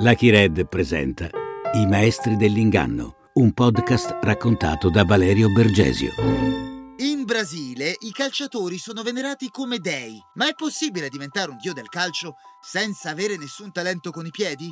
Lucky Red presenta I maestri dell'inganno, un podcast raccontato da Valerio Bergesio. In Brasile i calciatori sono venerati come dei, ma è possibile diventare un dio del calcio senza avere nessun talento con i piedi?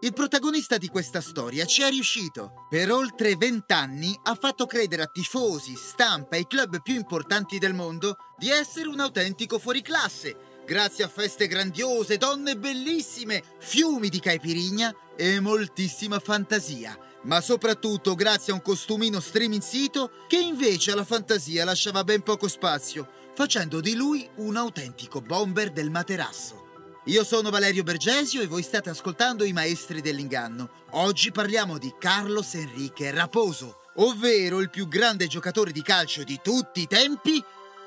Il protagonista di questa storia ci è riuscito. Per oltre 20 anni ha fatto credere a tifosi, stampa e club più importanti del mondo di essere un autentico fuoriclasse, grazie a feste grandiose, donne bellissime, fiumi di caipirinha e moltissima fantasia. Ma soprattutto grazie a un costumino striminzito che invece alla fantasia lasciava ben poco spazio, facendo di lui un autentico bomber del materasso. Io sono Valerio Bergesio e voi state ascoltando I Maestri dell'Inganno. Oggi parliamo di Carlos Enrique Raposo, ovvero il più grande giocatore di calcio di tutti i tempi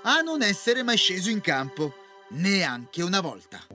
a non essere mai sceso in campo, neanche una volta.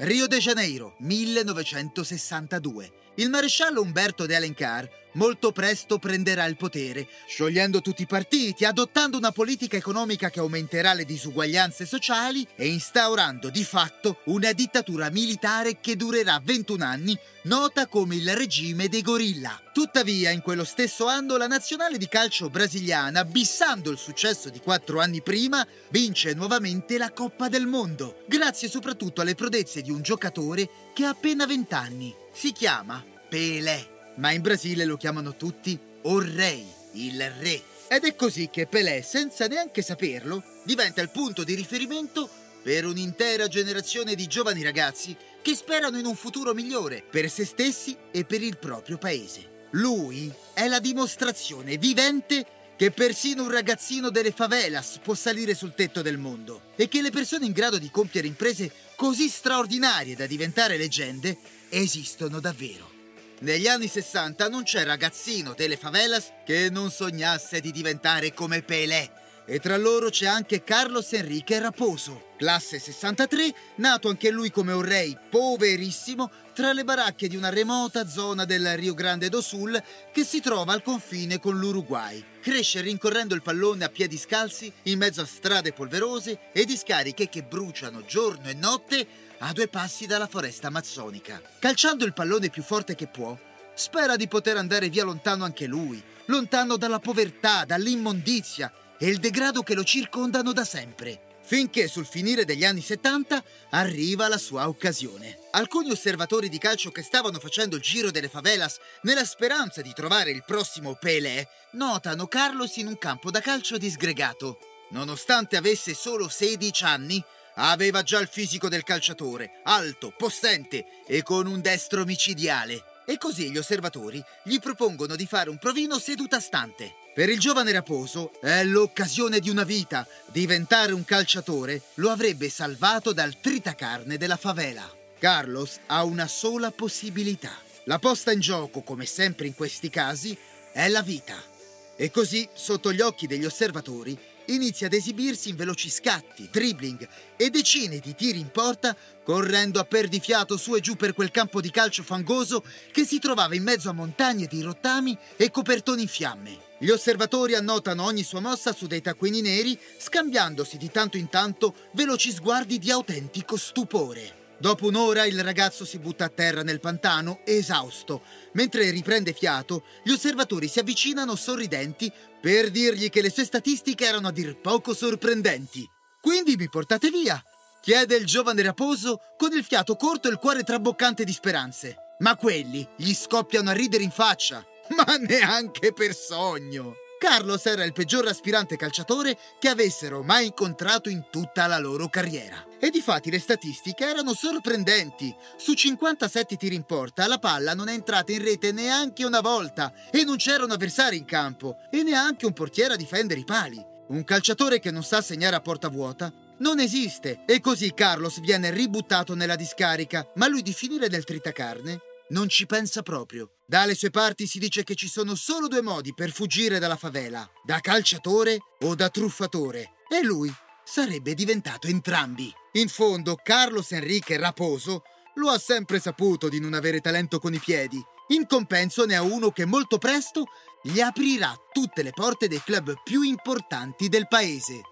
Rio de Janeiro, 1962. Il maresciallo Umberto de Alencar molto presto prenderà il potere, sciogliendo tutti i partiti, adottando una politica economica che aumenterà le disuguaglianze sociali e instaurando di fatto una dittatura militare che durerà 21 anni, nota come il regime dei gorilla. Tuttavia, in quello stesso anno, la nazionale di calcio brasiliana, bissando il successo di 4 anni prima, vince nuovamente la Coppa del Mondo, grazie soprattutto alle prodezze di un giocatore che ha appena 20 anni. Si chiama Pelé, ma in Brasile lo chiamano tutti O Rei, il re. Ed è così che Pelé, senza neanche saperlo, diventa il punto di riferimento per un'intera generazione di giovani ragazzi che sperano in un futuro migliore per se stessi e per il proprio paese. Lui è la dimostrazione vivente che persino un ragazzino delle favelas può salire sul tetto del mondo e che le persone in grado di compiere imprese così straordinarie da diventare leggende esistono davvero. Negli anni 60 non c'è ragazzino delle favelas che non sognasse di diventare come Pelé, e tra loro c'è anche Carlos Enrique Raposo, classe 63, nato anche lui come un rei poverissimo tra le baracche di una remota zona del Rio Grande do Sul che si trova al confine con l'Uruguay. Cresce rincorrendo il pallone a piedi scalzi in mezzo a strade polverose e discariche che bruciano giorno e notte a 2 passi dalla foresta amazzonica. Calciando il pallone più forte che può, spera di poter andare via lontano anche lui, lontano dalla povertà, dall'immondizia e il degrado che lo circondano da sempre, finché sul finire degli anni 70 arriva la sua occasione. Alcuni osservatori di calcio che stavano facendo il giro delle favelas nella speranza di trovare il prossimo Pelé notano Carlos in un campo da calcio disgregato. Nonostante avesse solo 16 anni, aveva già il fisico del calciatore, alto, possente e con un destro micidiale. E così gli osservatori gli propongono di fare un provino seduta stante. Per il giovane Raposo è l'occasione di una vita. Diventare un calciatore lo avrebbe salvato dal tritacarne della favela. Carlos ha una sola possibilità. La posta in gioco, come sempre in questi casi, è la vita. E così, sotto gli occhi degli osservatori, inizia ad esibirsi in veloci scatti, dribbling e decine di tiri in porta, correndo a perdifiato su e giù per quel campo di calcio fangoso che si trovava in mezzo a montagne di rottami e copertoni in fiamme. Gli osservatori annotano ogni sua mossa su dei taccuini neri, scambiandosi di tanto in tanto veloci sguardi di autentico stupore. Dopo un'ora il ragazzo si butta a terra nel pantano, esausto. Mentre riprende fiato, gli osservatori si avvicinano sorridenti per dirgli che le sue statistiche erano a dir poco sorprendenti. «Quindi mi portate via?» chiede il giovane Raposo con il fiato corto e il cuore traboccante di speranze. Ma quelli gli scoppiano a ridere in faccia. «Ma neanche per sogno!» Carlos era il peggior aspirante calciatore che avessero mai incontrato in tutta la loro carriera. E difatti le statistiche erano sorprendenti. Su 57 tiri in porta la palla non è entrata in rete neanche una volta e non c'era un avversario in campo e neanche un portiere a difendere i pali. Un calciatore che non sa segnare a porta vuota non esiste e così Carlos viene ributtato nella discarica, ma lui di finire nel tritacarne non ci pensa proprio. Dalle sue parti si dice che ci sono solo 2 modi per fuggire dalla favela: da calciatore o da truffatore. E lui sarebbe diventato entrambi. In fondo, Carlos Enrique Raposo lo ha sempre saputo di non avere talento con i piedi. In compenso ne ha uno che molto presto gli aprirà tutte le porte dei club più importanti del paese.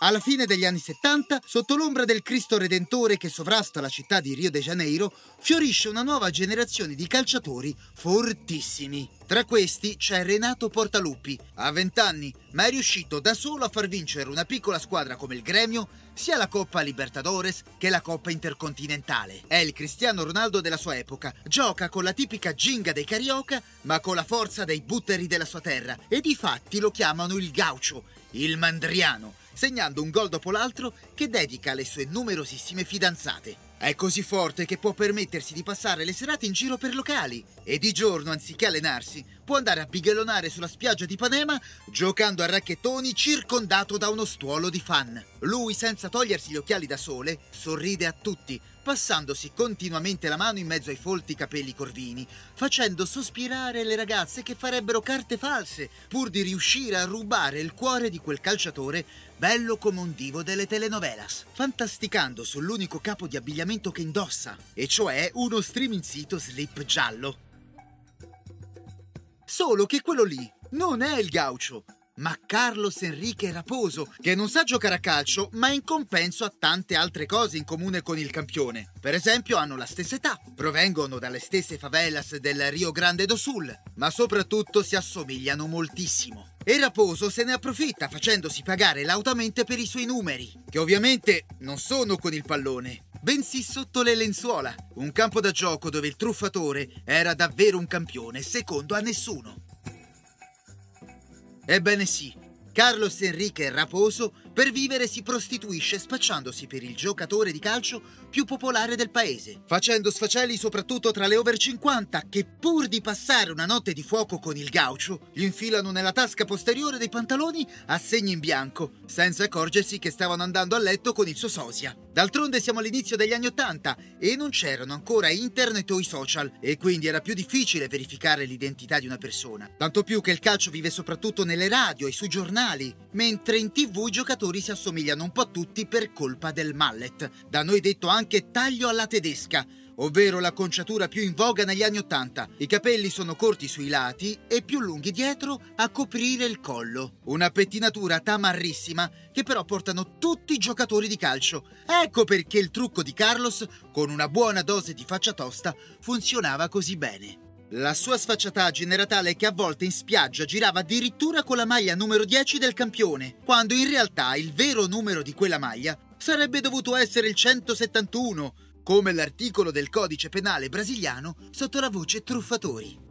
Alla fine degli anni 70, sotto l'ombra del Cristo Redentore che sovrasta la città di Rio de Janeiro, fiorisce una nuova generazione di calciatori fortissimi. Tra questi c'è Renato Portaluppi, a 20 anni, ma è riuscito da solo a far vincere una piccola squadra come il Grêmio sia la Coppa Libertadores che la Coppa Intercontinentale. È il Cristiano Ronaldo della sua epoca, gioca con la tipica ginga dei carioca, ma con la forza dei butteri della sua terra, e difatti lo chiamano il gaucho, il mandriano, segnando un gol dopo l'altro che dedica alle sue numerosissime fidanzate. È così forte che può permettersi di passare le serate in giro per locali e di giorno, anziché allenarsi, può andare a bighellonare sulla spiaggia di Ipanema giocando a racchettoni circondato da uno stuolo di fan. Lui, senza togliersi gli occhiali da sole, sorride a tutti, passandosi continuamente la mano in mezzo ai folti capelli corvini, facendo sospirare le ragazze che farebbero carte false pur di riuscire a rubare il cuore di quel calciatore bello come un divo delle telenovelas, fantasticando sull'unico capo di abbigliamento che indossa, e cioè uno striminzito slip giallo. Solo che quello lì non è il gaucho, ma Carlos Enrique Raposo, che non sa giocare a calcio, ma in compenso ha tante altre cose in comune con il campione. Per esempio, hanno la stessa età, provengono dalle stesse favelas del Rio Grande do Sul, ma soprattutto si assomigliano moltissimo. E Raposo se ne approfitta facendosi pagare lautamente per i suoi numeri, che ovviamente non sono con il pallone, bensì sotto le lenzuola, un campo da gioco dove il truffatore era davvero un campione secondo a nessuno. Ebbene sì, Carlos Enrique Raposo per vivere si prostituisce spacciandosi per il giocatore di calcio più popolare del paese, facendo sfaceli soprattutto tra le over 50 che, pur di passare una notte di fuoco con il gaucho, gli infilano nella tasca posteriore dei pantaloni assegni in bianco, senza accorgersi che stavano andando a letto con il suo sosia. D'altronde siamo all'inizio degli anni 80 e non c'erano ancora internet o i social, e quindi era più difficile verificare l'identità di una persona, tanto più che il calcio vive soprattutto nelle radio e sui giornali, mentre in TV i giocatori si assomigliano un po' a tutti per colpa del mallet, da noi detto anche taglio alla tedesca, ovvero l'acconciatura più in voga negli anni 80. I capelli sono corti sui lati e più lunghi dietro a coprire il collo. Una pettinatura tamarrissima che però portano tutti i giocatori di calcio. Ecco perché il trucco di Carlos, con una buona dose di faccia tosta, funzionava così bene. La sua sfacciataggine era tale che a volte in spiaggia girava addirittura con la maglia numero 10 del campione, quando in realtà il vero numero di quella maglia sarebbe dovuto essere il 171, come l'articolo del codice penale brasiliano sotto la voce truffatori.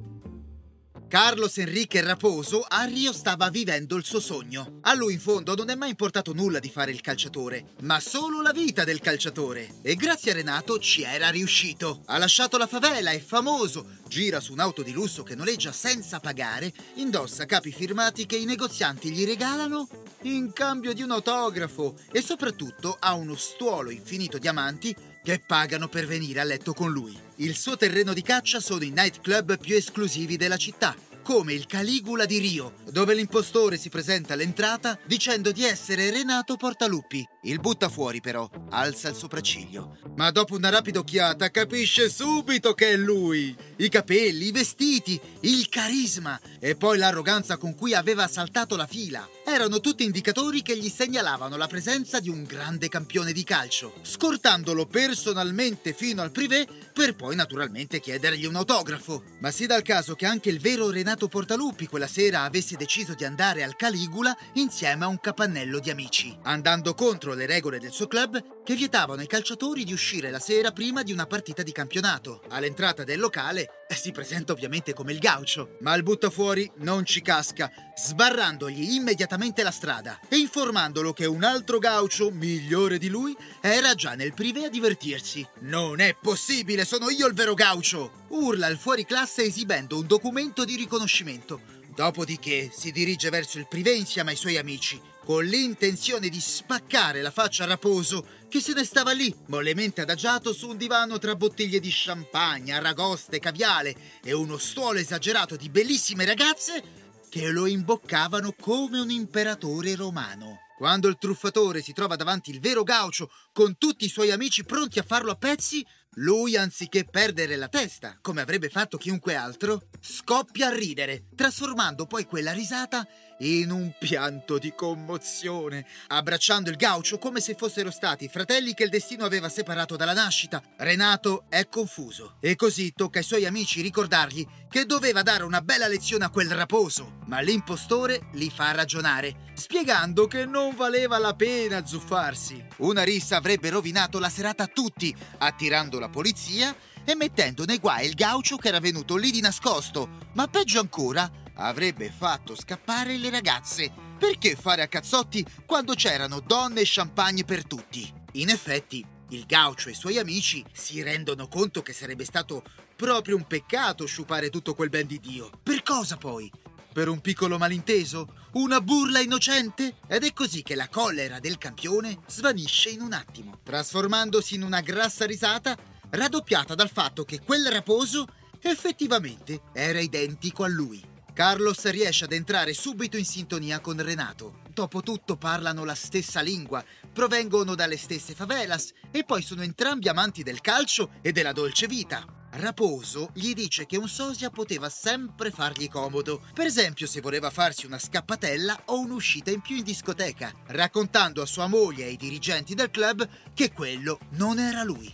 Carlos Enrique Raposo a Rio stava vivendo il suo sogno. A lui in fondo non è mai importato nulla di fare il calciatore, ma solo la vita del calciatore. E grazie a Renato ci era riuscito. Ha lasciato la favela, è famoso, gira su un'auto di lusso che noleggia senza pagare, indossa capi firmati che i negozianti gli regalano in cambio di un autografo, e soprattutto ha uno stuolo infinito di amanti che pagano per venire a letto con lui. Il suo terreno di caccia sono i nightclub più esclusivi della città, come il Caligula di Rio, dove l'impostore si presenta all'entrata dicendo di essere Renato Portaluppi. Il buttafuori però alza il sopracciglio, ma dopo una rapida occhiata capisce subito che è lui. I capelli, i vestiti, il carisma e poi l'arroganza con cui aveva saltato la fila erano tutti indicatori che gli segnalavano la presenza di un grande campione di calcio, scortandolo personalmente fino al privé per poi naturalmente chiedergli un autografo. Ma si dà il caso che anche il vero Renato Portaluppi quella sera avesse deciso di andare al Caligula insieme a un capannello di amici, andando contro le regole del suo club che vietavano ai calciatori di uscire la sera prima di una partita di campionato. All'entrata del locale si presenta ovviamente come il gaucho, ma il buttafuori non ci casca, sbarrandogli immediatamente la strada e informandolo che un altro gaucho, migliore di lui, era già nel privé a divertirsi. «Non è possibile, sono io il vero gaucho!» urla il fuoriclasse esibendo un documento di riconoscimento, dopodiché si dirige verso il privé insieme ai suoi amici, con l'intenzione di spaccare la faccia a Raposo, che se ne stava lì, mollemente adagiato su un divano tra bottiglie di champagne, aragoste, caviale e uno stuolo esagerato di bellissime ragazze che lo imboccavano come un imperatore romano. Quando il truffatore si trova davanti il vero gaucho con tutti i suoi amici pronti a farlo a pezzi, Lui, anziché perdere la testa, come avrebbe fatto chiunque altro, scoppia a ridere, trasformando poi quella risata in un pianto di commozione, abbracciando il gaucho come se fossero stati fratelli che il destino aveva separato dalla nascita. Renato è confuso e così tocca ai suoi amici ricordargli che doveva dare una bella lezione a quel Raposo, ma l'impostore li fa ragionare, spiegando che non valeva la pena azzuffarsi. Una rissa avrebbe rovinato la serata a tutti, attirando la polizia e mettendo nei guai il gaucho che era venuto lì di nascosto, ma peggio ancora avrebbe fatto scappare le ragazze. Perché fare a cazzotti quando c'erano donne e champagne per tutti? In effetti, il gaucho e i suoi amici si rendono conto che sarebbe stato proprio un peccato sciupare tutto quel ben di Dio. Per cosa poi? Per un piccolo malinteso? Una burla innocente? Ed è così che la collera del campione svanisce in un attimo, trasformandosi in una grassa risata raddoppiata dal fatto che quel Raposo effettivamente era identico a lui. Carlos riesce ad entrare subito in sintonia con Renato. Dopotutto parlano la stessa lingua, provengono dalle stesse favelas e poi sono entrambi amanti del calcio e della dolce vita. Raposo gli dice che un sosia poteva sempre fargli comodo, per esempio se voleva farsi una scappatella o un'uscita in più in discoteca, raccontando a sua moglie e ai dirigenti del club che quello non era lui.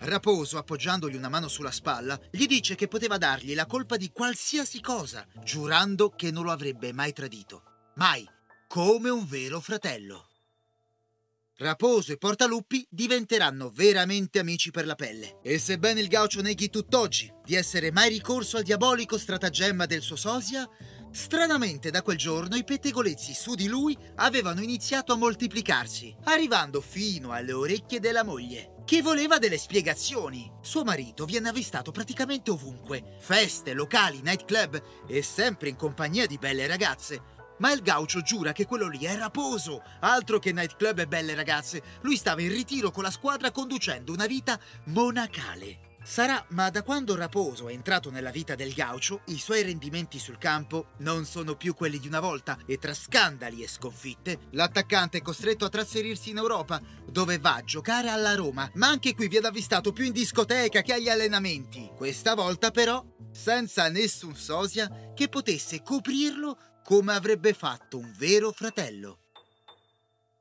Raposo, appoggiandogli una mano sulla spalla, gli dice che poteva dargli la colpa di qualsiasi cosa, giurando che non lo avrebbe mai tradito. Mai, come un vero fratello. Raposo e Portaluppi diventeranno veramente amici per la pelle. E sebbene il gaucho neghi tutt'oggi di essere mai ricorso al diabolico stratagemma del suo sosia, stranamente da quel giorno i pettegolezzi su di lui avevano iniziato a moltiplicarsi, arrivando fino alle orecchie della moglie, che voleva delle spiegazioni. Suo marito viene avvistato praticamente ovunque, feste, locali, nightclub e sempre in compagnia di belle ragazze. Ma il gaucho giura che quello lì è Raposo, altro che nightclub e belle ragazze. Lui stava in ritiro con la squadra conducendo una vita monacale. Sarà, ma da quando Raposo è entrato nella vita del gaucho, i suoi rendimenti sul campo non sono più quelli di una volta e tra scandali e sconfitte, l'attaccante è costretto a trasferirsi in Europa, dove va a giocare alla Roma, ma anche qui viene avvistato più in discoteca che agli allenamenti. Questa volta però, senza nessun sosia che potesse coprirlo come avrebbe fatto un vero fratello.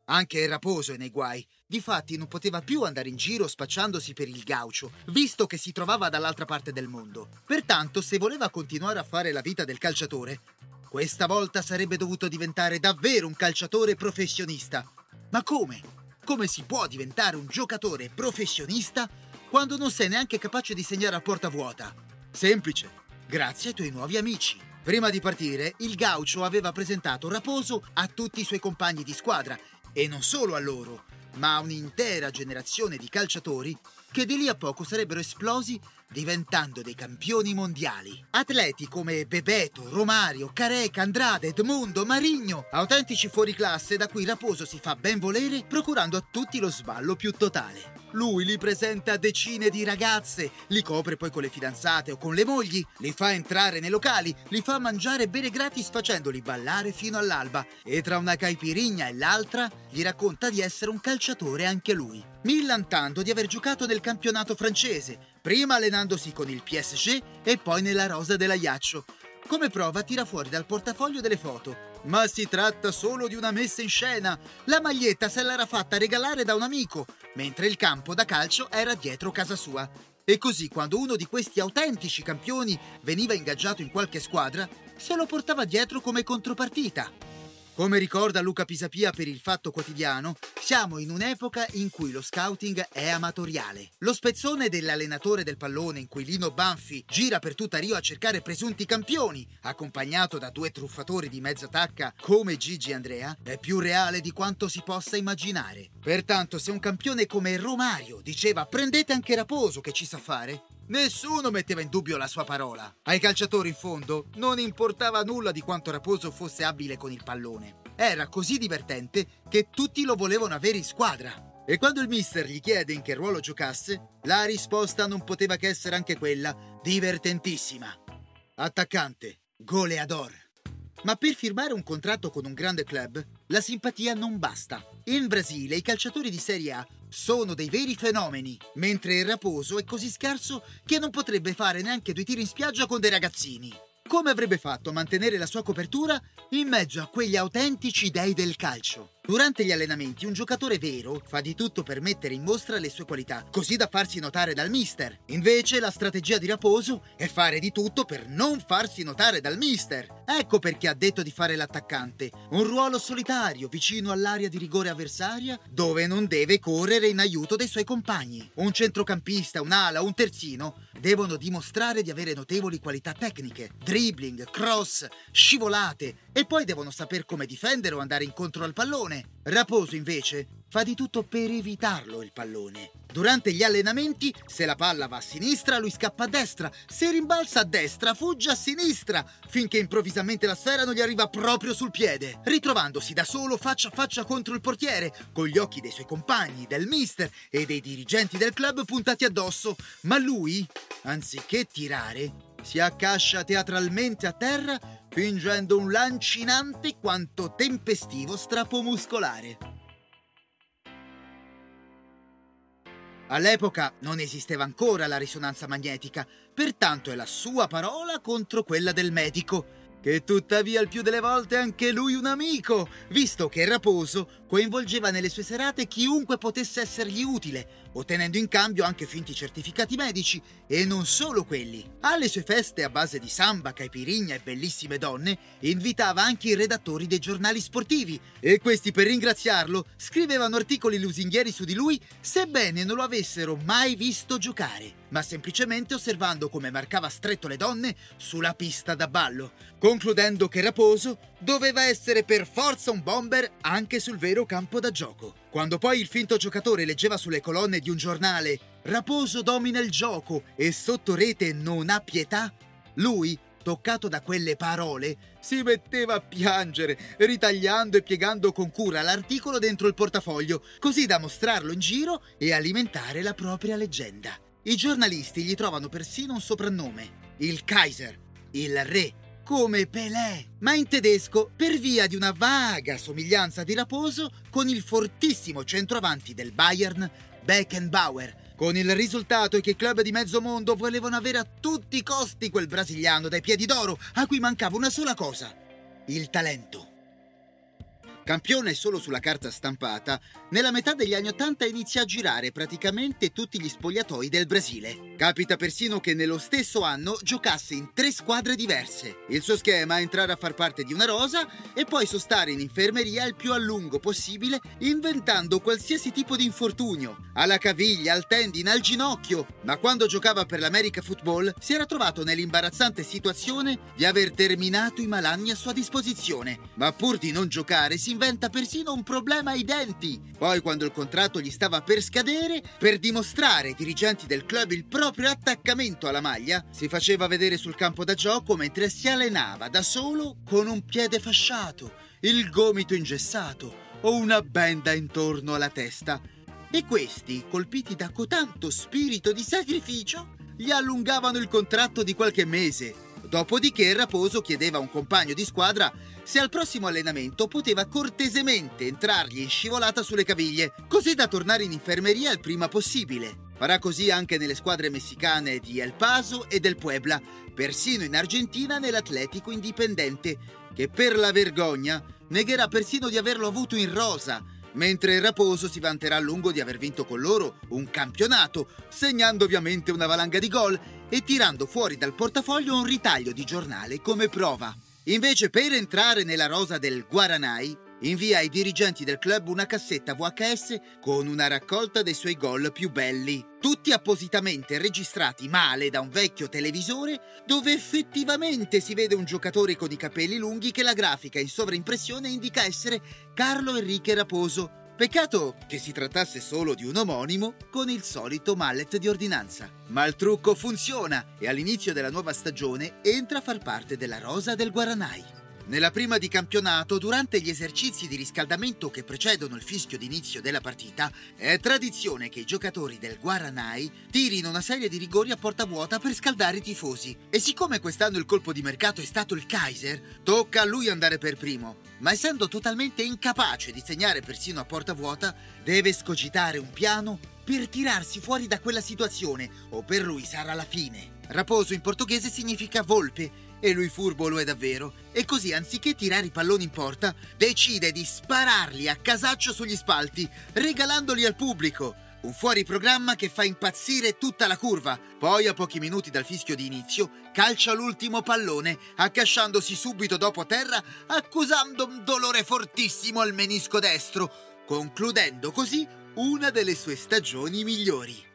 Anche Raposo è nei guai. Difatti non poteva più andare in giro spacciandosi per il gaucho, visto che si trovava dall'altra parte del mondo. Pertanto, se voleva continuare a fare la vita del calciatore, questa volta sarebbe dovuto diventare davvero un calciatore professionista. Ma come? Come si può diventare un giocatore professionista quando non sei neanche capace di segnare a porta vuota? Semplice, grazie ai tuoi nuovi amici. Prima di partire, il gaucho aveva presentato Raposo a tutti i suoi compagni di squadra, e non solo a loro, ma a un'intera generazione di calciatori che di lì a poco sarebbero esplosi diventando dei campioni mondiali. Atleti come Bebeto, Romario, Careca, Andrade, Edmundo, Marigno, autentici fuoriclasse da cui Raposo si fa ben volere procurando a tutti lo sballo più totale. Lui li presenta decine di ragazze, li copre poi con le fidanzate o con le mogli, li fa entrare nei locali, li fa mangiare e bere gratis facendoli ballare fino all'alba e tra una caipirinha e l'altra gli racconta di essere un calciatore anche lui, millantando di aver giocato nel campionato francese, prima allenandosi con il PSG e poi nella rosa dell'Ajaccio. Come prova tira fuori dal portafoglio delle foto. Ma si tratta solo di una messa in scena. La maglietta se l'era fatta regalare da un amico, mentre il campo da calcio era dietro casa sua. E così quando uno di questi autentici campioni veniva ingaggiato in qualche squadra, se lo portava dietro come contropartita. Come ricorda Luca Pisapia per il Fatto Quotidiano, siamo in un'epoca in cui lo scouting è amatoriale. Lo spezzone dell'allenatore del pallone in cui Lino Banfi gira per tutta Rio a cercare presunti campioni, accompagnato da due truffatori di mezza tacca come Gigi Andrea, è più reale di quanto si possa immaginare. Pertanto se un campione come Romario diceva prendete anche Raposo che ci sa fare, nessuno metteva in dubbio la sua parola. Ai calciatori in fondo non importava nulla di quanto Raposo fosse abile con il pallone. Era così divertente che tutti lo volevano avere in squadra. E quando il mister gli chiede in che ruolo giocasse, la risposta non poteva che essere anche quella divertentissima. Attaccante, goleador. Ma per firmare un contratto con un grande club la simpatia non basta. In Brasile i calciatori di Serie A sono dei veri fenomeni, mentre il Raposo è così scarso che non potrebbe fare neanche due tiri in spiaggia con dei ragazzini. Come avrebbe fatto a mantenere la sua copertura in mezzo a quegli autentici dei del calcio? Durante gli allenamenti un giocatore vero fa di tutto per mettere in mostra le sue qualità, così da farsi notare dal mister. Invece la strategia di Raposo è fare di tutto per non farsi notare dal mister. Ecco perché ha detto di fare l'attaccante, un ruolo solitario vicino all'area di rigore avversaria dove non deve correre in aiuto dei suoi compagni. Un centrocampista, un'ala, un terzino devono dimostrare di avere notevoli qualità tecniche, dribbling, cross, scivolate e poi devono saper come difendere o andare incontro al pallone. Raposo invece fa di tutto per evitarlo il pallone. Durante gli allenamenti, se la palla va a sinistra, lui scappa a destra, se rimbalza a destra, fugge a sinistra, finché improvvisamente la sfera non gli arriva proprio sul piede, ritrovandosi da solo faccia a faccia contro il portiere, con gli occhi dei suoi compagni, del mister e dei dirigenti del club puntati addosso. Ma lui, anziché tirare, si accascia teatralmente a terra fingendo un lancinante quanto tempestivo strappo muscolare. All'epoca non esisteva ancora la risonanza magnetica, pertanto è la sua parola contro quella del medico, che tuttavia il più delle volte è anche lui un amico, visto che Raposo coinvolgeva nelle sue serate chiunque potesse essergli utile, ottenendo in cambio anche finti certificati medici, e non solo quelli. Alle sue feste a base di samba, caipirinha e bellissime donne, invitava anche i redattori dei giornali sportivi, e questi per ringraziarlo scrivevano articoli lusinghieri su di lui, sebbene non lo avessero mai visto giocare, ma semplicemente osservando come marcava stretto le donne sulla pista da ballo, concludendo che Raposo doveva essere per forza un bomber anche sul vero campo da gioco. Quando poi il finto giocatore leggeva sulle colonne di un giornale "Raposo domina il gioco e sotto rete non ha pietà", lui, toccato da quelle parole, si metteva a piangere, ritagliando e piegando con cura l'articolo dentro il portafoglio, così da mostrarlo in giro e alimentare la propria leggenda. I giornalisti gli trovano persino un soprannome, il Kaiser, il re, come Pelé, ma in tedesco per via di una vaga somiglianza di Raposo con il fortissimo centroavanti del Bayern, Beckenbauer, con il risultato che i club di mezzo mondo volevano avere a tutti i costi quel brasiliano dai piedi d'oro, a cui mancava una sola cosa, il talento. Campione solo sulla carta stampata, nella metà degli anni '80 inizia a girare praticamente tutti gli spogliatoi del Brasile. Capita persino che nello stesso anno giocasse in 3 squadre diverse. Il suo schema è entrare a far parte di una rosa e poi sostare in infermeria il più a lungo possibile, inventando qualsiasi tipo di infortunio, alla caviglia, al tendine, al ginocchio. Ma quando giocava per l'America Football si era trovato nell'imbarazzante situazione di aver terminato i malanni a sua disposizione, ma pur di non giocare si inventa persino un problema ai denti. Poi, quando il contratto gli stava per scadere, per dimostrare ai dirigenti del club il proprio attaccamento alla maglia, si faceva vedere sul campo da gioco mentre si allenava da solo con un piede fasciato, il gomito ingessato o una benda intorno alla testa. E questi, colpiti da cotanto spirito di sacrificio, gli allungavano il contratto di qualche mese. Dopodiché Raposo chiedeva a un compagno di squadra se al prossimo allenamento poteva cortesemente entrargli in scivolata sulle caviglie, così da tornare in infermeria il prima possibile. Farà così anche nelle squadre messicane di El Paso e del Puebla, persino in Argentina nell'Atlético Independiente, che per la vergogna negherà persino di averlo avuto in rosa, mentre Raposo si vanterà a lungo di aver vinto con loro un campionato, segnando ovviamente una valanga di gol e tirando fuori dal portafoglio un ritaglio di giornale come prova. Invece, per entrare nella rosa del Guarani, invia ai dirigenti del club una cassetta VHS con una raccolta dei suoi gol più belli, tutti appositamente registrati male da un vecchio televisore, dove effettivamente si vede un giocatore con i capelli lunghi che la grafica in sovraimpressione indica essere Carlo Enrique Raposo. Peccato che si trattasse solo di un omonimo con il solito mallet di ordinanza. Ma il trucco funziona e all'inizio della nuova stagione entra a far parte della rosa del Guarani. Nella prima di campionato, durante gli esercizi di riscaldamento che precedono il fischio d'inizio della partita, è tradizione che i giocatori del Guaranai tirino una serie di rigori a porta vuota per scaldare i tifosi. E siccome quest'anno il colpo di mercato è stato il Kaiser, tocca a lui andare per primo. Ma essendo totalmente incapace di segnare persino a porta vuota, deve escogitare un piano per tirarsi fuori da quella situazione, o per lui sarà la fine. Raposo in portoghese significa volpe, e lui furbo lo è davvero, e così anziché tirare i palloni in porta decide di spararli a casaccio sugli spalti, regalandoli al pubblico. Un fuori programma che fa impazzire tutta la curva. Poi, a pochi minuti dal fischio di inizio, calcia l'ultimo pallone, accasciandosi subito dopo terra, accusando un dolore fortissimo al menisco destro, concludendo così una delle sue stagioni migliori.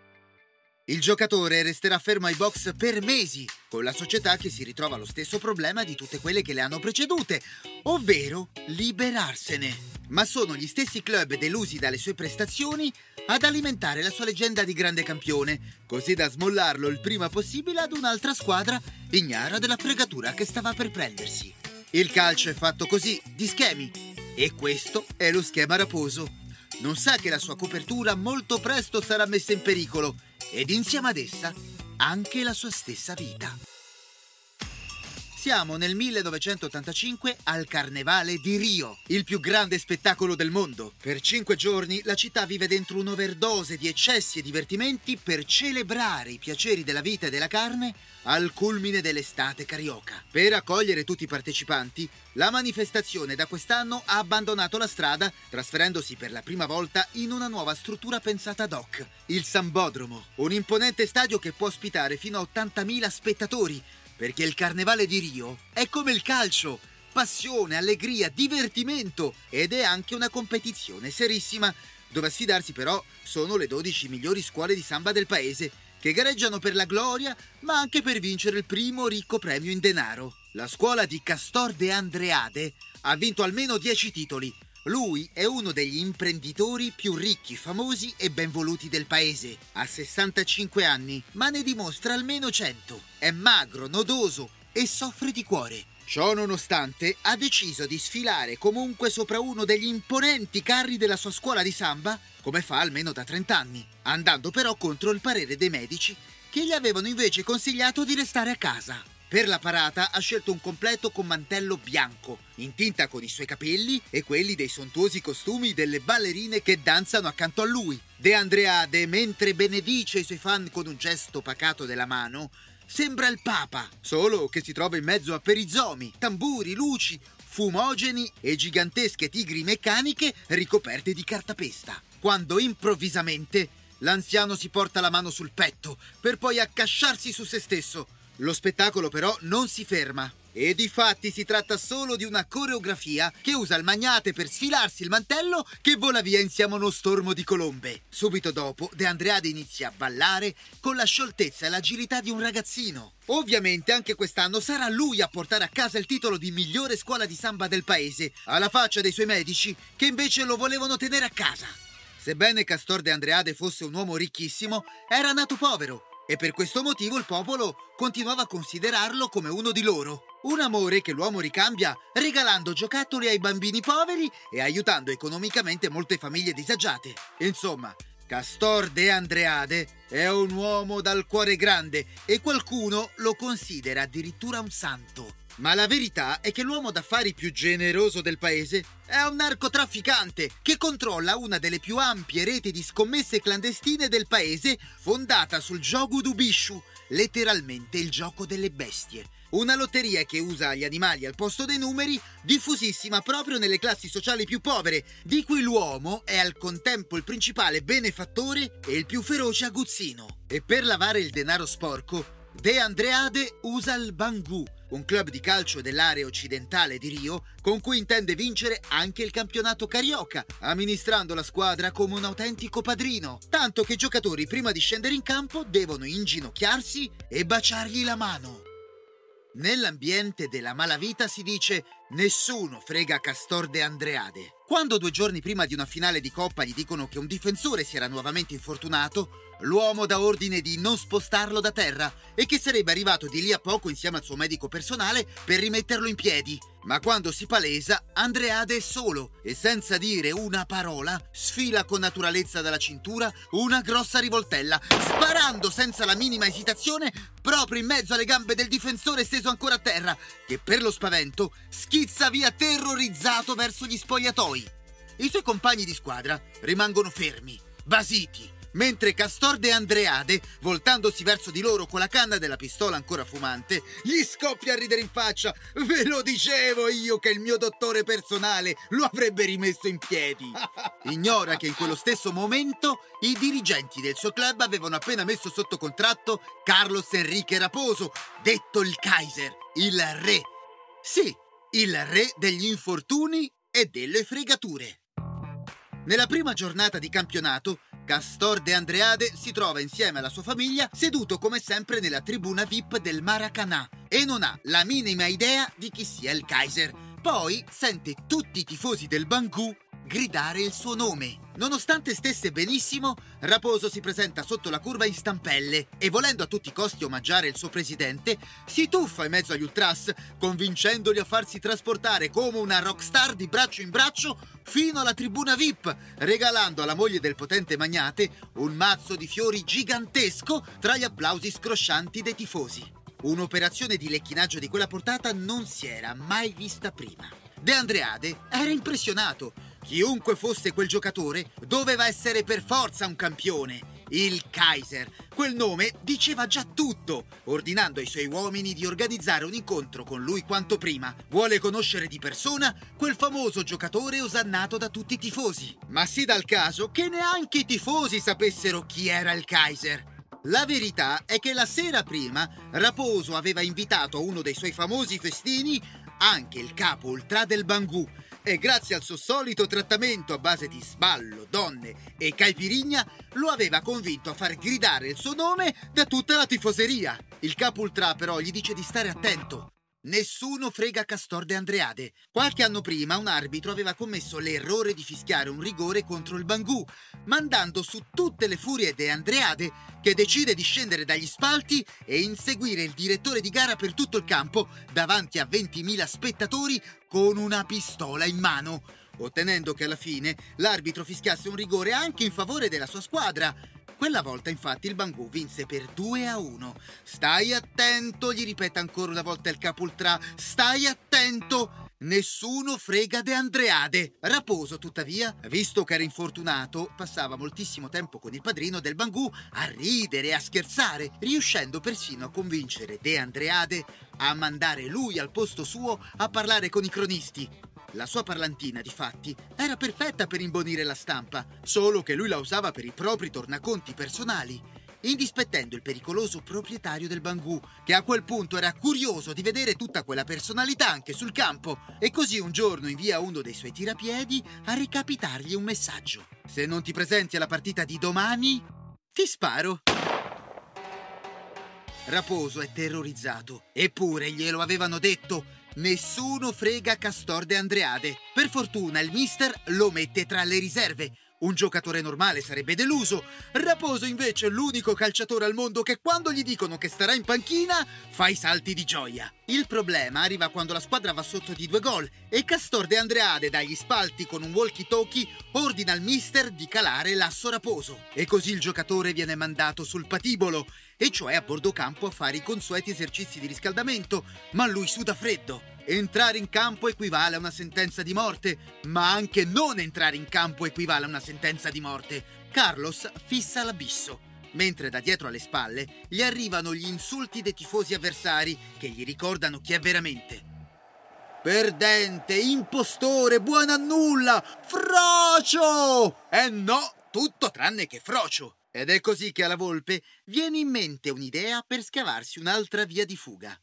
Il giocatore resterà fermo ai box per mesi, con la società che si ritrova lo stesso problema di tutte quelle che le hanno precedute, ovvero liberarsene. Ma sono gli stessi club delusi dalle sue prestazioni ad alimentare la sua leggenda di grande campione, così da smollarlo il prima possibile ad un'altra squadra ignara della fregatura che stava per prendersi. Il calcio è fatto così, di schemi, e questo è lo schema Raposo. Non sa che la sua copertura molto presto sarà messa in pericolo, ed insieme ad essa anche la sua stessa vita. Siamo nel 1985 al Carnevale di Rio, il più grande spettacolo del mondo. Per 5 giorni la città vive dentro un'overdose di eccessi e divertimenti per celebrare i piaceri della vita e della carne al culmine dell'estate carioca. Per accogliere tutti i partecipanti, la manifestazione da quest'anno ha abbandonato la strada, trasferendosi per la prima volta in una nuova struttura pensata ad hoc, il Sambodromo, un imponente stadio che può ospitare fino a 80.000 spettatori, perché il Carnevale di Rio è come il calcio, passione, allegria, divertimento, ed è anche una competizione serissima, dove a sfidarsi però sono le 12 migliori scuole di samba del paese, che gareggiano per la gloria, ma anche per vincere il primo ricco premio in denaro. La scuola di Castor de Andrade ha vinto almeno 10 titoli. Lui è uno degli imprenditori più ricchi, famosi e benvoluti del paese. Ha 65 anni, ma ne dimostra almeno 100. È magro, nodoso e soffre di cuore. Ciò nonostante, ha deciso di sfilare comunque sopra uno degli imponenti carri della sua scuola di samba, come fa almeno da 30 anni, andando però contro il parere dei medici, che gli avevano invece consigliato di restare a casa. Per la parata ha scelto un completo con mantello bianco, in tinta con i suoi capelli e quelli dei sontuosi costumi delle ballerine che danzano accanto a lui. De Andrade, mentre benedice i suoi fan con un gesto pacato della mano, sembra il Papa, solo che si trova in mezzo a perizomi, tamburi, luci, fumogeni e gigantesche tigri meccaniche ricoperte di cartapesta. Quando improvvisamente l'anziano si porta la mano sul petto per poi accasciarsi su se stesso. Lo spettacolo però non si ferma, e difatti si tratta solo di una coreografia che usa il magnate per sfilarsi il mantello che vola via insieme a uno stormo di colombe. Subito dopo De Andrade inizia a ballare con la scioltezza e l'agilità di un ragazzino. Ovviamente anche quest'anno sarà lui a portare a casa il titolo di migliore scuola di samba del paese, alla faccia dei suoi medici che invece lo volevano tenere a casa. Sebbene Castor De Andrade fosse un uomo ricchissimo, era nato povero, e per questo motivo il popolo continuava a considerarlo come uno di loro. Un amore che l'uomo ricambia regalando giocattoli ai bambini poveri e aiutando economicamente molte famiglie disagiate. Insomma, Castor de Andrade è un uomo dal cuore grande e qualcuno lo considera addirittura un santo. Ma la verità è che l'uomo d'affari più generoso del paese è un narcotrafficante che controlla una delle più ampie reti di scommesse clandestine del paese, fondata sul gioco do bicho, letteralmente il gioco delle bestie. Una lotteria che usa gli animali al posto dei numeri, diffusissima proprio nelle classi sociali più povere, di cui l'uomo è al contempo il principale benefattore e il più feroce aguzzino. E per lavare il denaro sporco, De Andrade usa il Bangu, un club di calcio dell'area occidentale di Rio con cui intende vincere anche il campionato carioca, amministrando la squadra come un autentico padrino, tanto che i giocatori prima di scendere in campo devono inginocchiarsi e baciargli la mano. Nell'ambiente della malavita si dice Nessuno frega Castor de Andrade. Quando 2 giorni prima di una finale di Coppa gli dicono che un difensore si era nuovamente infortunato, l'uomo dà ordine di non spostarlo da terra e che sarebbe arrivato di lì a poco insieme al suo medico personale per rimetterlo in piedi. Ma quando si palesa, Andrade è solo e senza dire una parola sfila con naturalezza dalla cintura una grossa rivoltella, sparando senza la minima esitazione proprio in mezzo alle gambe del difensore steso ancora a terra, che per lo spavento schizza via terrorizzato verso gli spogliatoi. I suoi compagni di squadra rimangono fermi, basiti, mentre Castor de Andrade, voltandosi verso di loro con la canna della pistola ancora fumante, gli scoppia a ridere in faccia. Ve lo dicevo io che il mio dottore personale lo avrebbe rimesso in piedi. Ignora che in quello stesso momento i dirigenti del suo club avevano appena messo sotto contratto Carlos Enrique Raposo, detto il Kaiser, il re. Sì, il re degli infortuni e delle fregature. Nella prima giornata di campionato, Castor de Andrade si trova insieme alla sua famiglia seduto come sempre nella tribuna VIP del Maracanã e non ha la minima idea di chi sia il Kaiser. Poi sente tutti i tifosi del Bangu gridare il suo nome. Nonostante stesse benissimo, Raposo si presenta sotto la curva in stampelle e, volendo a tutti i costi omaggiare il suo presidente, si tuffa in mezzo agli ultras, convincendoli a farsi trasportare come una rockstar di braccio in braccio fino alla tribuna VIP, regalando alla moglie del potente magnate un mazzo di fiori gigantesco tra gli applausi scroscianti dei tifosi. Un'operazione di lecchinaggio di quella portata non si era mai vista prima. De Andrade era impressionato. Chiunque fosse quel giocatore doveva essere per forza un campione. Il Kaiser, quel nome diceva già tutto, ordinando ai suoi uomini di organizzare un incontro con lui quanto prima. Vuole conoscere di persona quel famoso giocatore osannato da tutti i tifosi. Ma si dà il caso che neanche i tifosi sapessero chi era il Kaiser. La verità è che la sera prima Raposo aveva invitato a uno dei suoi famosi festini anche il capo ultrà del Bangu, e grazie al suo solito trattamento a base di sballo, donne e caipirinha lo aveva convinto a far gridare il suo nome da tutta la tifoseria. Il capo ultrà però gli dice di stare attento. Nessuno frega Castor de Andrade. Qualche anno prima un arbitro aveva commesso l'errore di fischiare un rigore contro il Bangu, mandando su tutte le furie de Andrade, che decide di scendere dagli spalti e inseguire il direttore di gara per tutto il campo davanti a 20.000 spettatori con una pistola in mano, ottenendo che alla fine l'arbitro fischiasse un rigore anche in favore della sua squadra. Quella volta infatti il Bangu vinse per 2-1. Stai attento, gli ripete ancora una volta il capo ultrà. Stai attento! Nessuno frega de Andrade. Raposo, tuttavia, visto che era infortunato, passava moltissimo tempo con il padrino del Bangu a ridere e a scherzare, riuscendo persino a convincere de Andrade a mandare lui al posto suo a parlare con i cronisti. La sua parlantina, difatti, era perfetta per imbonire la stampa, solo che lui la usava per i propri tornaconti personali, indispettendo il pericoloso proprietario del Bangu, che a quel punto era curioso di vedere tutta quella personalità anche sul campo, e così un giorno invia uno dei suoi tirapiedi a ricapitargli un messaggio. Se non ti presenti alla partita di domani, ti sparo. Raposo è terrorizzato, eppure glielo avevano detto. Nessuno frega Castor de Andrade. Per fortuna il mister lo mette tra le riserve. Un giocatore normale sarebbe deluso. Raposo invece è l'unico calciatore al mondo che, quando gli dicono che starà in panchina, fa i salti di gioia. Il problema arriva quando la squadra va sotto di 2 gol e Castor de Andrade dagli spalti con un walkie-talkie ordina al mister di calare l'asso Raposo. E così il giocatore viene mandato sul patibolo, e cioè a bordo campo a fare i consueti esercizi di riscaldamento, ma lui suda freddo. Entrare in campo equivale a una sentenza di morte, ma anche non entrare in campo equivale a una sentenza di morte. Carlos fissa l'abisso, mentre da dietro alle spalle gli arrivano gli insulti dei tifosi avversari che gli ricordano chi è veramente. Perdente, impostore, buono a nulla, frocio! No, tutto tranne che frocio. Ed è così che alla volpe viene in mente un'idea per scavarsi un'altra via di fuga.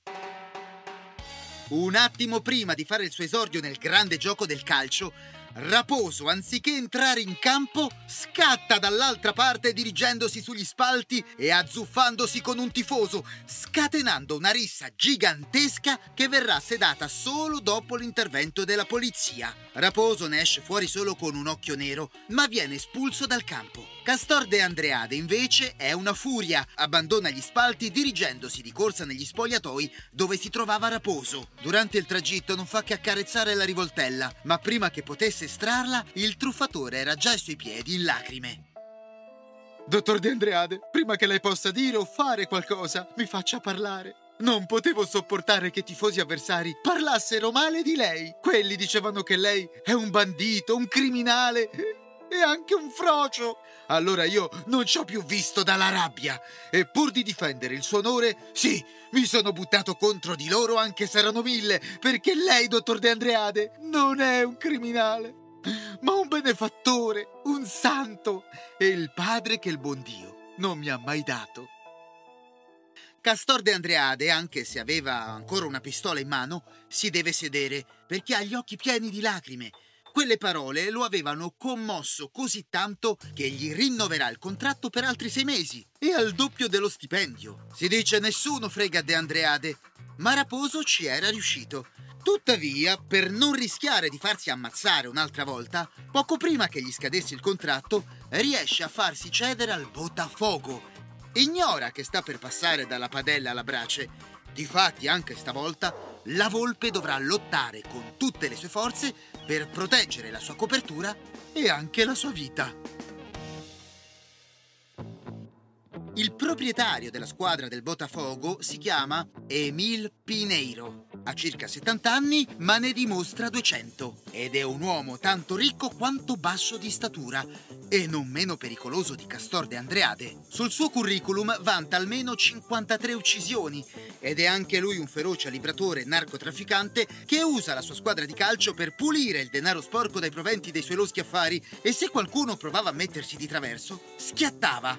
Un attimo prima di fare il suo esordio nel grande gioco del calcio, Raposo, anziché entrare in campo, scatta dall'altra parte dirigendosi sugli spalti e azzuffandosi con un tifoso, scatenando una rissa gigantesca che verrà sedata solo dopo l'intervento della polizia. Raposo ne esce fuori solo con un occhio nero, ma viene espulso dal campo. Castor de Andrade, invece, è una furia, abbandona gli spalti dirigendosi di corsa negli spogliatoi dove si trovava Raposo. Durante il tragitto non fa che accarezzare la rivoltella, ma prima che potesse estrarla, il truffatore era già ai suoi piedi in lacrime. Dottor De Andrade, prima che lei possa dire o fare qualcosa, mi faccia parlare. Non potevo sopportare che tifosi avversari parlassero male di lei. Quelli dicevano che lei è un bandito, un criminale e anche un frocio. Allora io non ci ho più visto dalla rabbia e pur di difendere il suo onore, sì, mi sono buttato contro di loro anche se erano 1000, perché lei, dottor De Andrade, non è un criminale, ma un benefattore, un santo e il padre che il buon Dio non mi ha mai dato. Castor de Andrade, anche se aveva ancora una pistola in mano, si deve sedere perché ha gli occhi pieni di lacrime. Quelle parole lo avevano commosso così tanto che gli rinnoverà il contratto per altri 6 mesi e al doppio dello stipendio. Si dice nessuno frega De Andrade, ma Raposo ci era riuscito. Tuttavia, per non rischiare di farsi ammazzare un'altra volta, poco prima che gli scadesse il contratto, riesce a farsi cedere al Botafogo. Ignora che sta per passare dalla padella alla brace. Difatti, anche stavolta, la volpe dovrà lottare con tutte le sue forze per proteggere la sua copertura e anche la sua vita. Il proprietario della squadra del Botafogo si chiama Emil Pinheiro. Ha circa 70 anni, ma ne dimostra 200. Ed è un uomo tanto ricco quanto basso di statura e non meno pericoloso di Castor de Andrade. Sul suo curriculum vanta almeno 53 uccisioni ed è anche lui un feroce libratore narcotrafficante che usa la sua squadra di calcio per pulire il denaro sporco dai proventi dei suoi loschi affari e se qualcuno provava a mettersi di traverso, schiattava.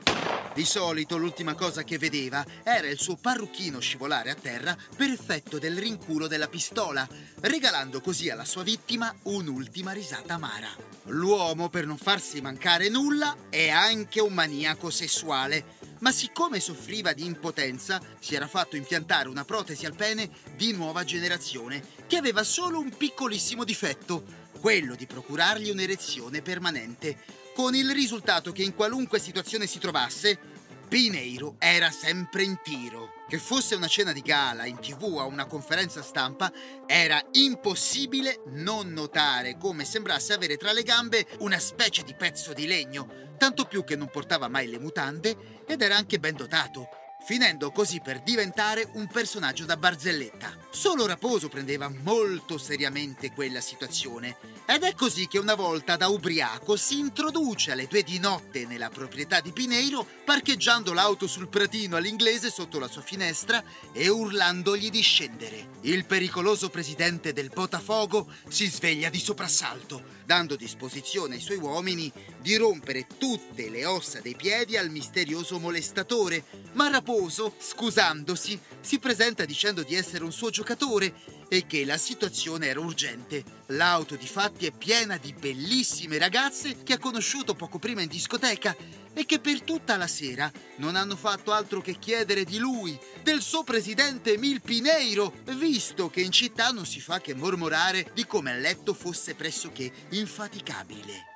Di solito l'ultima cosa che vedeva era il suo parrucchino scivolare a terra per effetto del rinculo della pistola, regalando così alla sua vittima un'ultima risata amara. L'uomo, per non farsi mancare nulla, è anche un maniaco sessuale, ma siccome soffriva di impotenza si era fatto impiantare una protesi al pene di nuova generazione che aveva solo un piccolissimo difetto, quello di procurargli un'erezione permanente, con il risultato che in qualunque situazione si trovasse, Pinheiro era sempre in tiro. Che fosse una cena di gala, in TV o una conferenza stampa, era impossibile non notare come sembrasse avere tra le gambe una specie di pezzo di legno, tanto più che non portava mai le mutande ed era anche ben dotato, finendo così per diventare un personaggio da barzelletta. Solo Raposo prendeva molto seriamente quella situazione ed è così che una volta da ubriaco si introduce alle 2 di notte nella proprietà di Pinheiro, parcheggiando l'auto sul pratino all'inglese sotto la sua finestra e urlandogli di scendere. Il pericoloso presidente del Botafogo si sveglia di soprassalto, dando disposizione ai suoi uomini di rompere tutte le ossa dei piedi al misterioso molestatore, ma Raposo, scusandosi, si presenta dicendo di essere un suo giocatore e che la situazione era urgente. L'auto difatti è piena di bellissime ragazze che ha conosciuto poco prima in discoteca e che per tutta la sera non hanno fatto altro che chiedere di lui, del suo presidente Emil Pinheiro, visto che in città non si fa che mormorare di come a letto fosse pressoché infaticabile.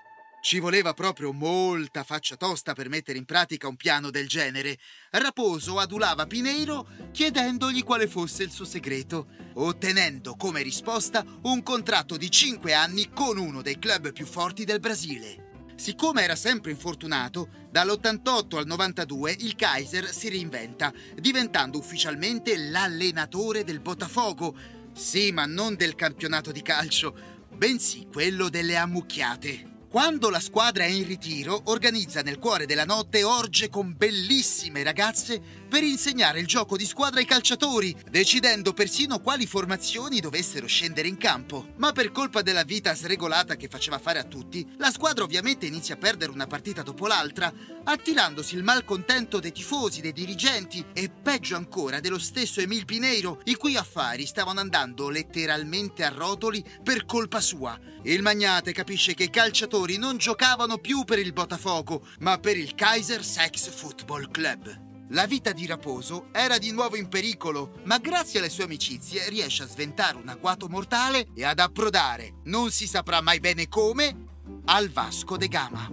Ci voleva proprio molta faccia tosta per mettere in pratica un piano del genere. Raposo adulava Pinheiro chiedendogli quale fosse il suo segreto, ottenendo come risposta un contratto di 5 anni con uno dei club più forti del Brasile. Siccome era sempre infortunato, dall'88 al 92 il Kaiser si reinventa, diventando ufficialmente l'allenatore del Botafogo. Sì, ma non del campionato di calcio, bensì quello delle ammucchiate. Quando la squadra è in ritiro, organizza nel cuore della notte orge con bellissime ragazze per insegnare il gioco di squadra ai calciatori, decidendo persino quali formazioni dovessero scendere in campo. Ma per colpa della vita sregolata che faceva fare a tutti, la squadra ovviamente inizia a perdere una partita dopo l'altra, attirandosi il malcontento dei tifosi, dei dirigenti e peggio ancora dello stesso Emil Pinheiro, i cui affari stavano andando letteralmente a rotoli per colpa sua. Il magnate capisce che i calciatori non giocavano più per il Botafogo, ma per il Kaiser Sex Football Club. La vita di Raposo era di nuovo in pericolo, ma grazie alle sue amicizie riesce a sventare un agguato mortale e ad approdare, non si saprà mai bene come, al Vasco de Gama.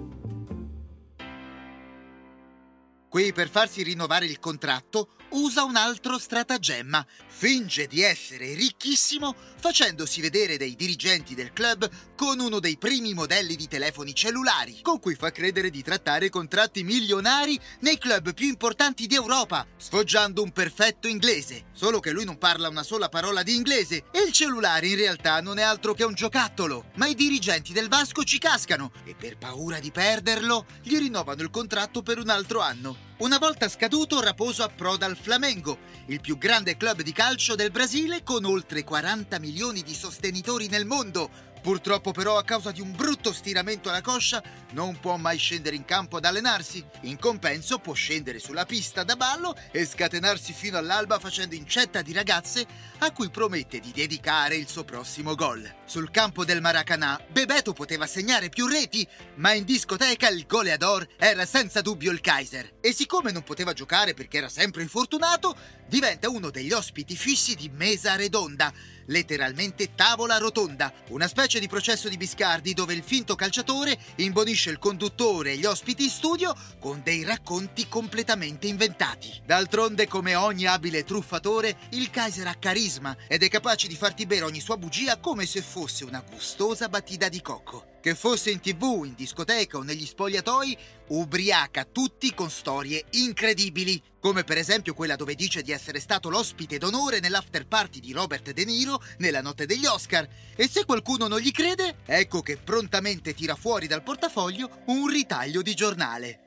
Qui, per farsi rinnovare il contratto, usa un altro stratagemma. Finge di essere ricchissimo facendosi vedere dai dirigenti del club con uno dei primi modelli di telefoni cellulari, con cui fa credere di trattare contratti milionari nei club più importanti d'Europa, sfoggiando un perfetto inglese. Solo che lui non parla una sola parola di inglese e il cellulare in realtà non è altro che un giocattolo. Ma i dirigenti del Vasco ci cascano e per paura di perderlo gli rinnovano il contratto per un altro anno. Una volta scaduto, Raposo approda al Flamengo, il più grande club di calcio del Brasile con oltre 40 milioni di sostenitori nel mondo. Purtroppo però, a causa di un brutto stiramento alla coscia, non può mai scendere in campo ad allenarsi. In compenso può scendere sulla pista da ballo e scatenarsi fino all'alba facendo incetta di ragazze a cui promette di dedicare il suo prossimo gol. Sul campo del Maracanã, Bebeto poteva segnare più reti, ma in discoteca il goleador era senza dubbio il Kaiser. E siccome non poteva giocare perché era sempre infortunato, diventa uno degli ospiti fissi di Mesa Redonda, letteralmente tavola rotonda, una specie di processo di Biscardi dove il finto calciatore imbonisce il conduttore e gli ospiti in studio con dei racconti completamente inventati. D'altronde, come ogni abile truffatore, il Kaiser ha carisma ed è capace di farti bere ogni sua bugia come se fosse una gustosa batida di cocco. Che fosse in TV, in discoteca o negli spogliatoi, ubriaca tutti con storie incredibili, come per esempio quella dove dice di essere stato l'ospite d'onore nell'after party di Robert De Niro nella notte degli Oscar. E se qualcuno non gli crede, ecco che prontamente tira fuori dal portafoglio un ritaglio di giornale.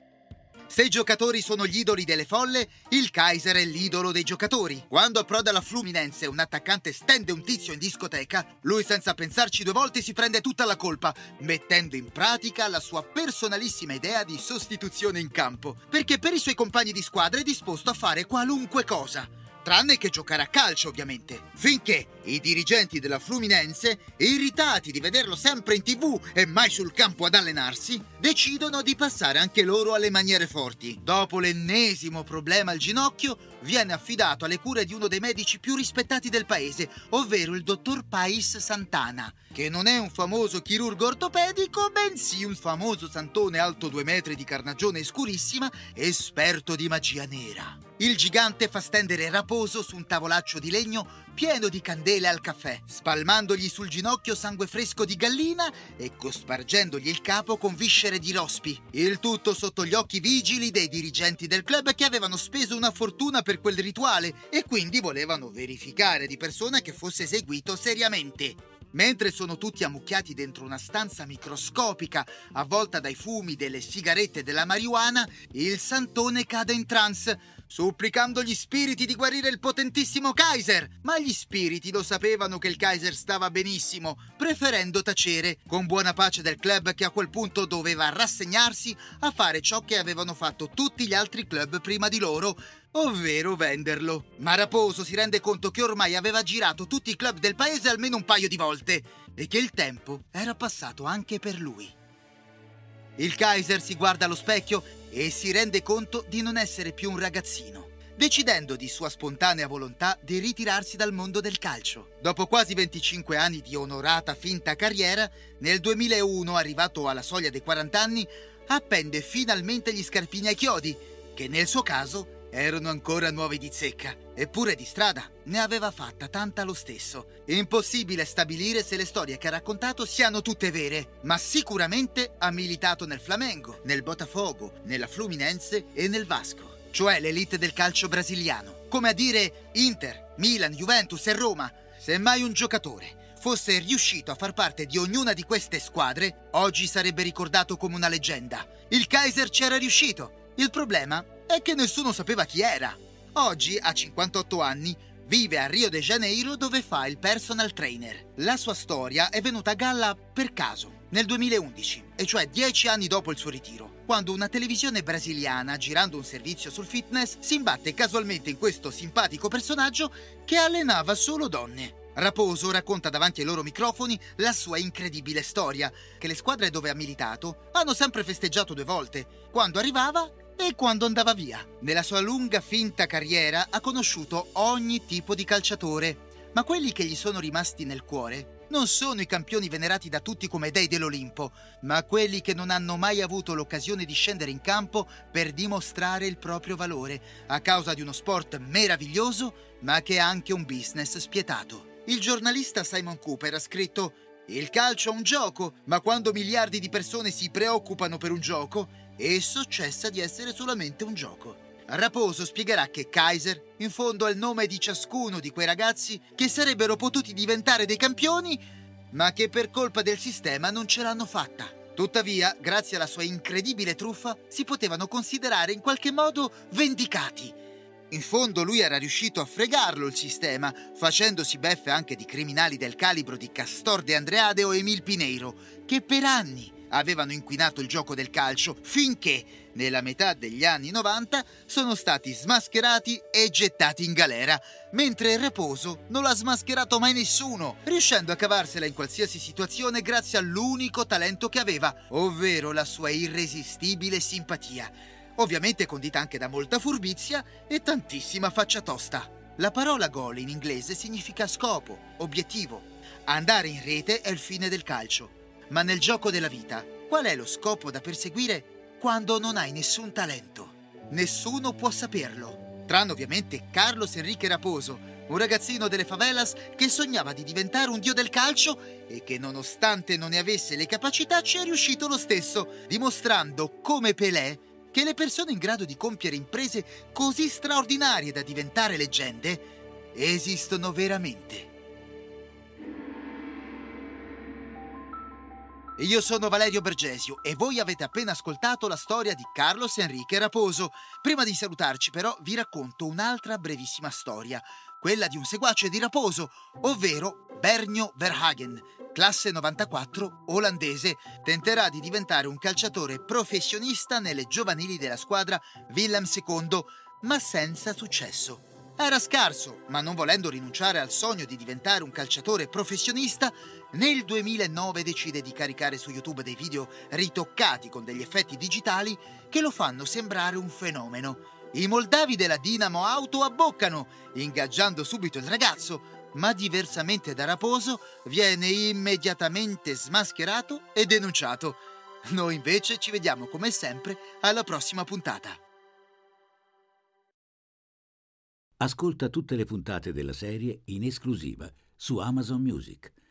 Se i giocatori sono gli idoli delle folle, il Kaiser è l'idolo dei giocatori. Quando approda la Fluminense, un attaccante stende un tizio in discoteca, lui senza pensarci due volte si prende tutta la colpa, mettendo in pratica la sua personalissima idea di sostituzione in campo, perché per i suoi compagni di squadra è disposto a fare qualunque cosa, tranne che giocare a calcio ovviamente, finché i dirigenti della Fluminense, irritati di vederlo sempre in TV e mai sul campo ad allenarsi, decidono di passare anche loro alle maniere forti. Dopo l'ennesimo problema al ginocchio, viene affidato alle cure di uno dei medici più rispettati del paese, ovvero il dottor Pais Santana, che non è un famoso chirurgo ortopedico, bensì un famoso santone alto 2 metri di carnagione scurissima, esperto di magia nera. Il gigante fa stendere Raposo su un tavolaccio di legno pieno di candele al caffè, spalmandogli sul ginocchio sangue fresco di gallina e cospargendogli il capo con viscere di rospi. Il tutto sotto gli occhi vigili dei dirigenti del club, che avevano speso una fortuna per quel rituale e quindi volevano verificare di persona che fosse eseguito seriamente. Mentre sono tutti ammucchiati dentro una stanza microscopica, avvolta dai fumi delle sigarette e della marijuana, il santone cade in trance, supplicando gli spiriti di guarire il potentissimo Kaiser. Ma gli spiriti lo sapevano che il Kaiser stava benissimo, preferendo tacere, con buona pace del club che a quel punto doveva rassegnarsi a fare ciò che avevano fatto tutti gli altri club prima di loro, ovvero venderlo. Ma Raposo si rende conto che ormai aveva girato tutti i club del paese almeno un paio di volte e che il tempo era passato anche per lui. Il Kaiser si guarda allo specchio e si rende conto di non essere più un ragazzino, decidendo di sua spontanea volontà di ritirarsi dal mondo del calcio. Dopo quasi 25 anni di onorata finta carriera, nel 2001, arrivato alla soglia dei 40 anni, appende finalmente gli scarpini ai chiodi, che nel suo caso erano ancora nuovi di zecca, eppure di strada ne aveva fatta tanta lo stesso. Impossibile stabilire se le storie che ha raccontato siano tutte vere, ma sicuramente ha militato nel Flamengo, nel Botafogo, nella Fluminense e nel Vasco, cioè l'elite del calcio brasiliano, come a dire Inter, Milan, Juventus e Roma. Semmai un giocatore fosse riuscito a far parte di ognuna di queste squadre, oggi sarebbe ricordato come una leggenda. Il Kaiser c'era riuscito, il problema è che nessuno sapeva chi era. Oggi, a 58 anni, vive a Rio de Janeiro dove fa il personal trainer. La sua storia è venuta a galla per caso, nel 2011, e cioè 10 anni dopo il suo ritiro, quando una televisione brasiliana, girando un servizio sul fitness, si imbatte casualmente in questo simpatico personaggio che allenava solo donne. Raposo racconta davanti ai loro microfoni la sua incredibile storia, che le squadre dove ha militato hanno sempre festeggiato 2 volte, quando arrivava e quando andava via. Nella sua lunga finta carriera ha conosciuto ogni tipo di calciatore, ma quelli che gli sono rimasti nel cuore non sono i campioni venerati da tutti come dei dell'Olimpo, ma quelli che non hanno mai avuto l'occasione di scendere in campo per dimostrare il proprio valore, a causa di uno sport meraviglioso, ma che è anche un business spietato. Il giornalista Simon Cooper ha scritto: «Il calcio è un gioco, ma quando miliardi di persone si preoccupano per un gioco, esso cessa di essere solamente un gioco». Raposo spiegherà che Kaiser, in fondo, è il nome di ciascuno di quei ragazzi che sarebbero potuti diventare dei campioni, ma che per colpa del sistema non ce l'hanno fatta. Tuttavia, grazie alla sua incredibile truffa, si potevano considerare in qualche modo vendicati. In fondo lui era riuscito a fregarlo il sistema, facendosi beffe anche di criminali del calibro di Castor de Andrade o Emil Pinheiro, che per anni avevano inquinato il gioco del calcio, finché, nella metà degli anni 90, sono stati smascherati e gettati in galera, mentre Raposo non l'ha smascherato mai nessuno, riuscendo a cavarsela in qualsiasi situazione grazie all'unico talento che aveva, ovvero la sua irresistibile simpatia. Ovviamente condita anche da molta furbizia e tantissima faccia tosta. La parola goal in inglese significa scopo, obiettivo. Andare in rete è il fine del calcio. Ma nel gioco della vita, qual è lo scopo da perseguire quando non hai nessun talento? Nessuno può saperlo, tranne ovviamente Carlos Enrique Raposo, un ragazzino delle favelas che sognava di diventare un dio del calcio e che, nonostante non ne avesse le capacità, ci è riuscito lo stesso, dimostrando, come Pelé, che le persone in grado di compiere imprese così straordinarie da diventare leggende esistono veramente. Io sono Valerio Bergesio e voi avete appena ascoltato la storia di Carlos Enrique Raposo. Prima di salutarci però vi racconto un'altra brevissima storia, quella di un seguace di Raposo, ovvero Bernio Verhagen, classe 94, olandese. Tenterà di diventare un calciatore professionista nelle giovanili della squadra Willem II, ma senza successo. Era scarso, ma non volendo rinunciare al sogno di diventare un calciatore professionista, nel 2009 decide di caricare su YouTube dei video ritoccati con degli effetti digitali che lo fanno sembrare un fenomeno. I moldavi della Dinamo Auto abboccano, ingaggiando subito il ragazzo, ma diversamente da Raposo viene immediatamente smascherato e denunciato. Noi invece ci vediamo come sempre alla prossima puntata. Ascolta tutte le puntate della serie in esclusiva su Amazon Music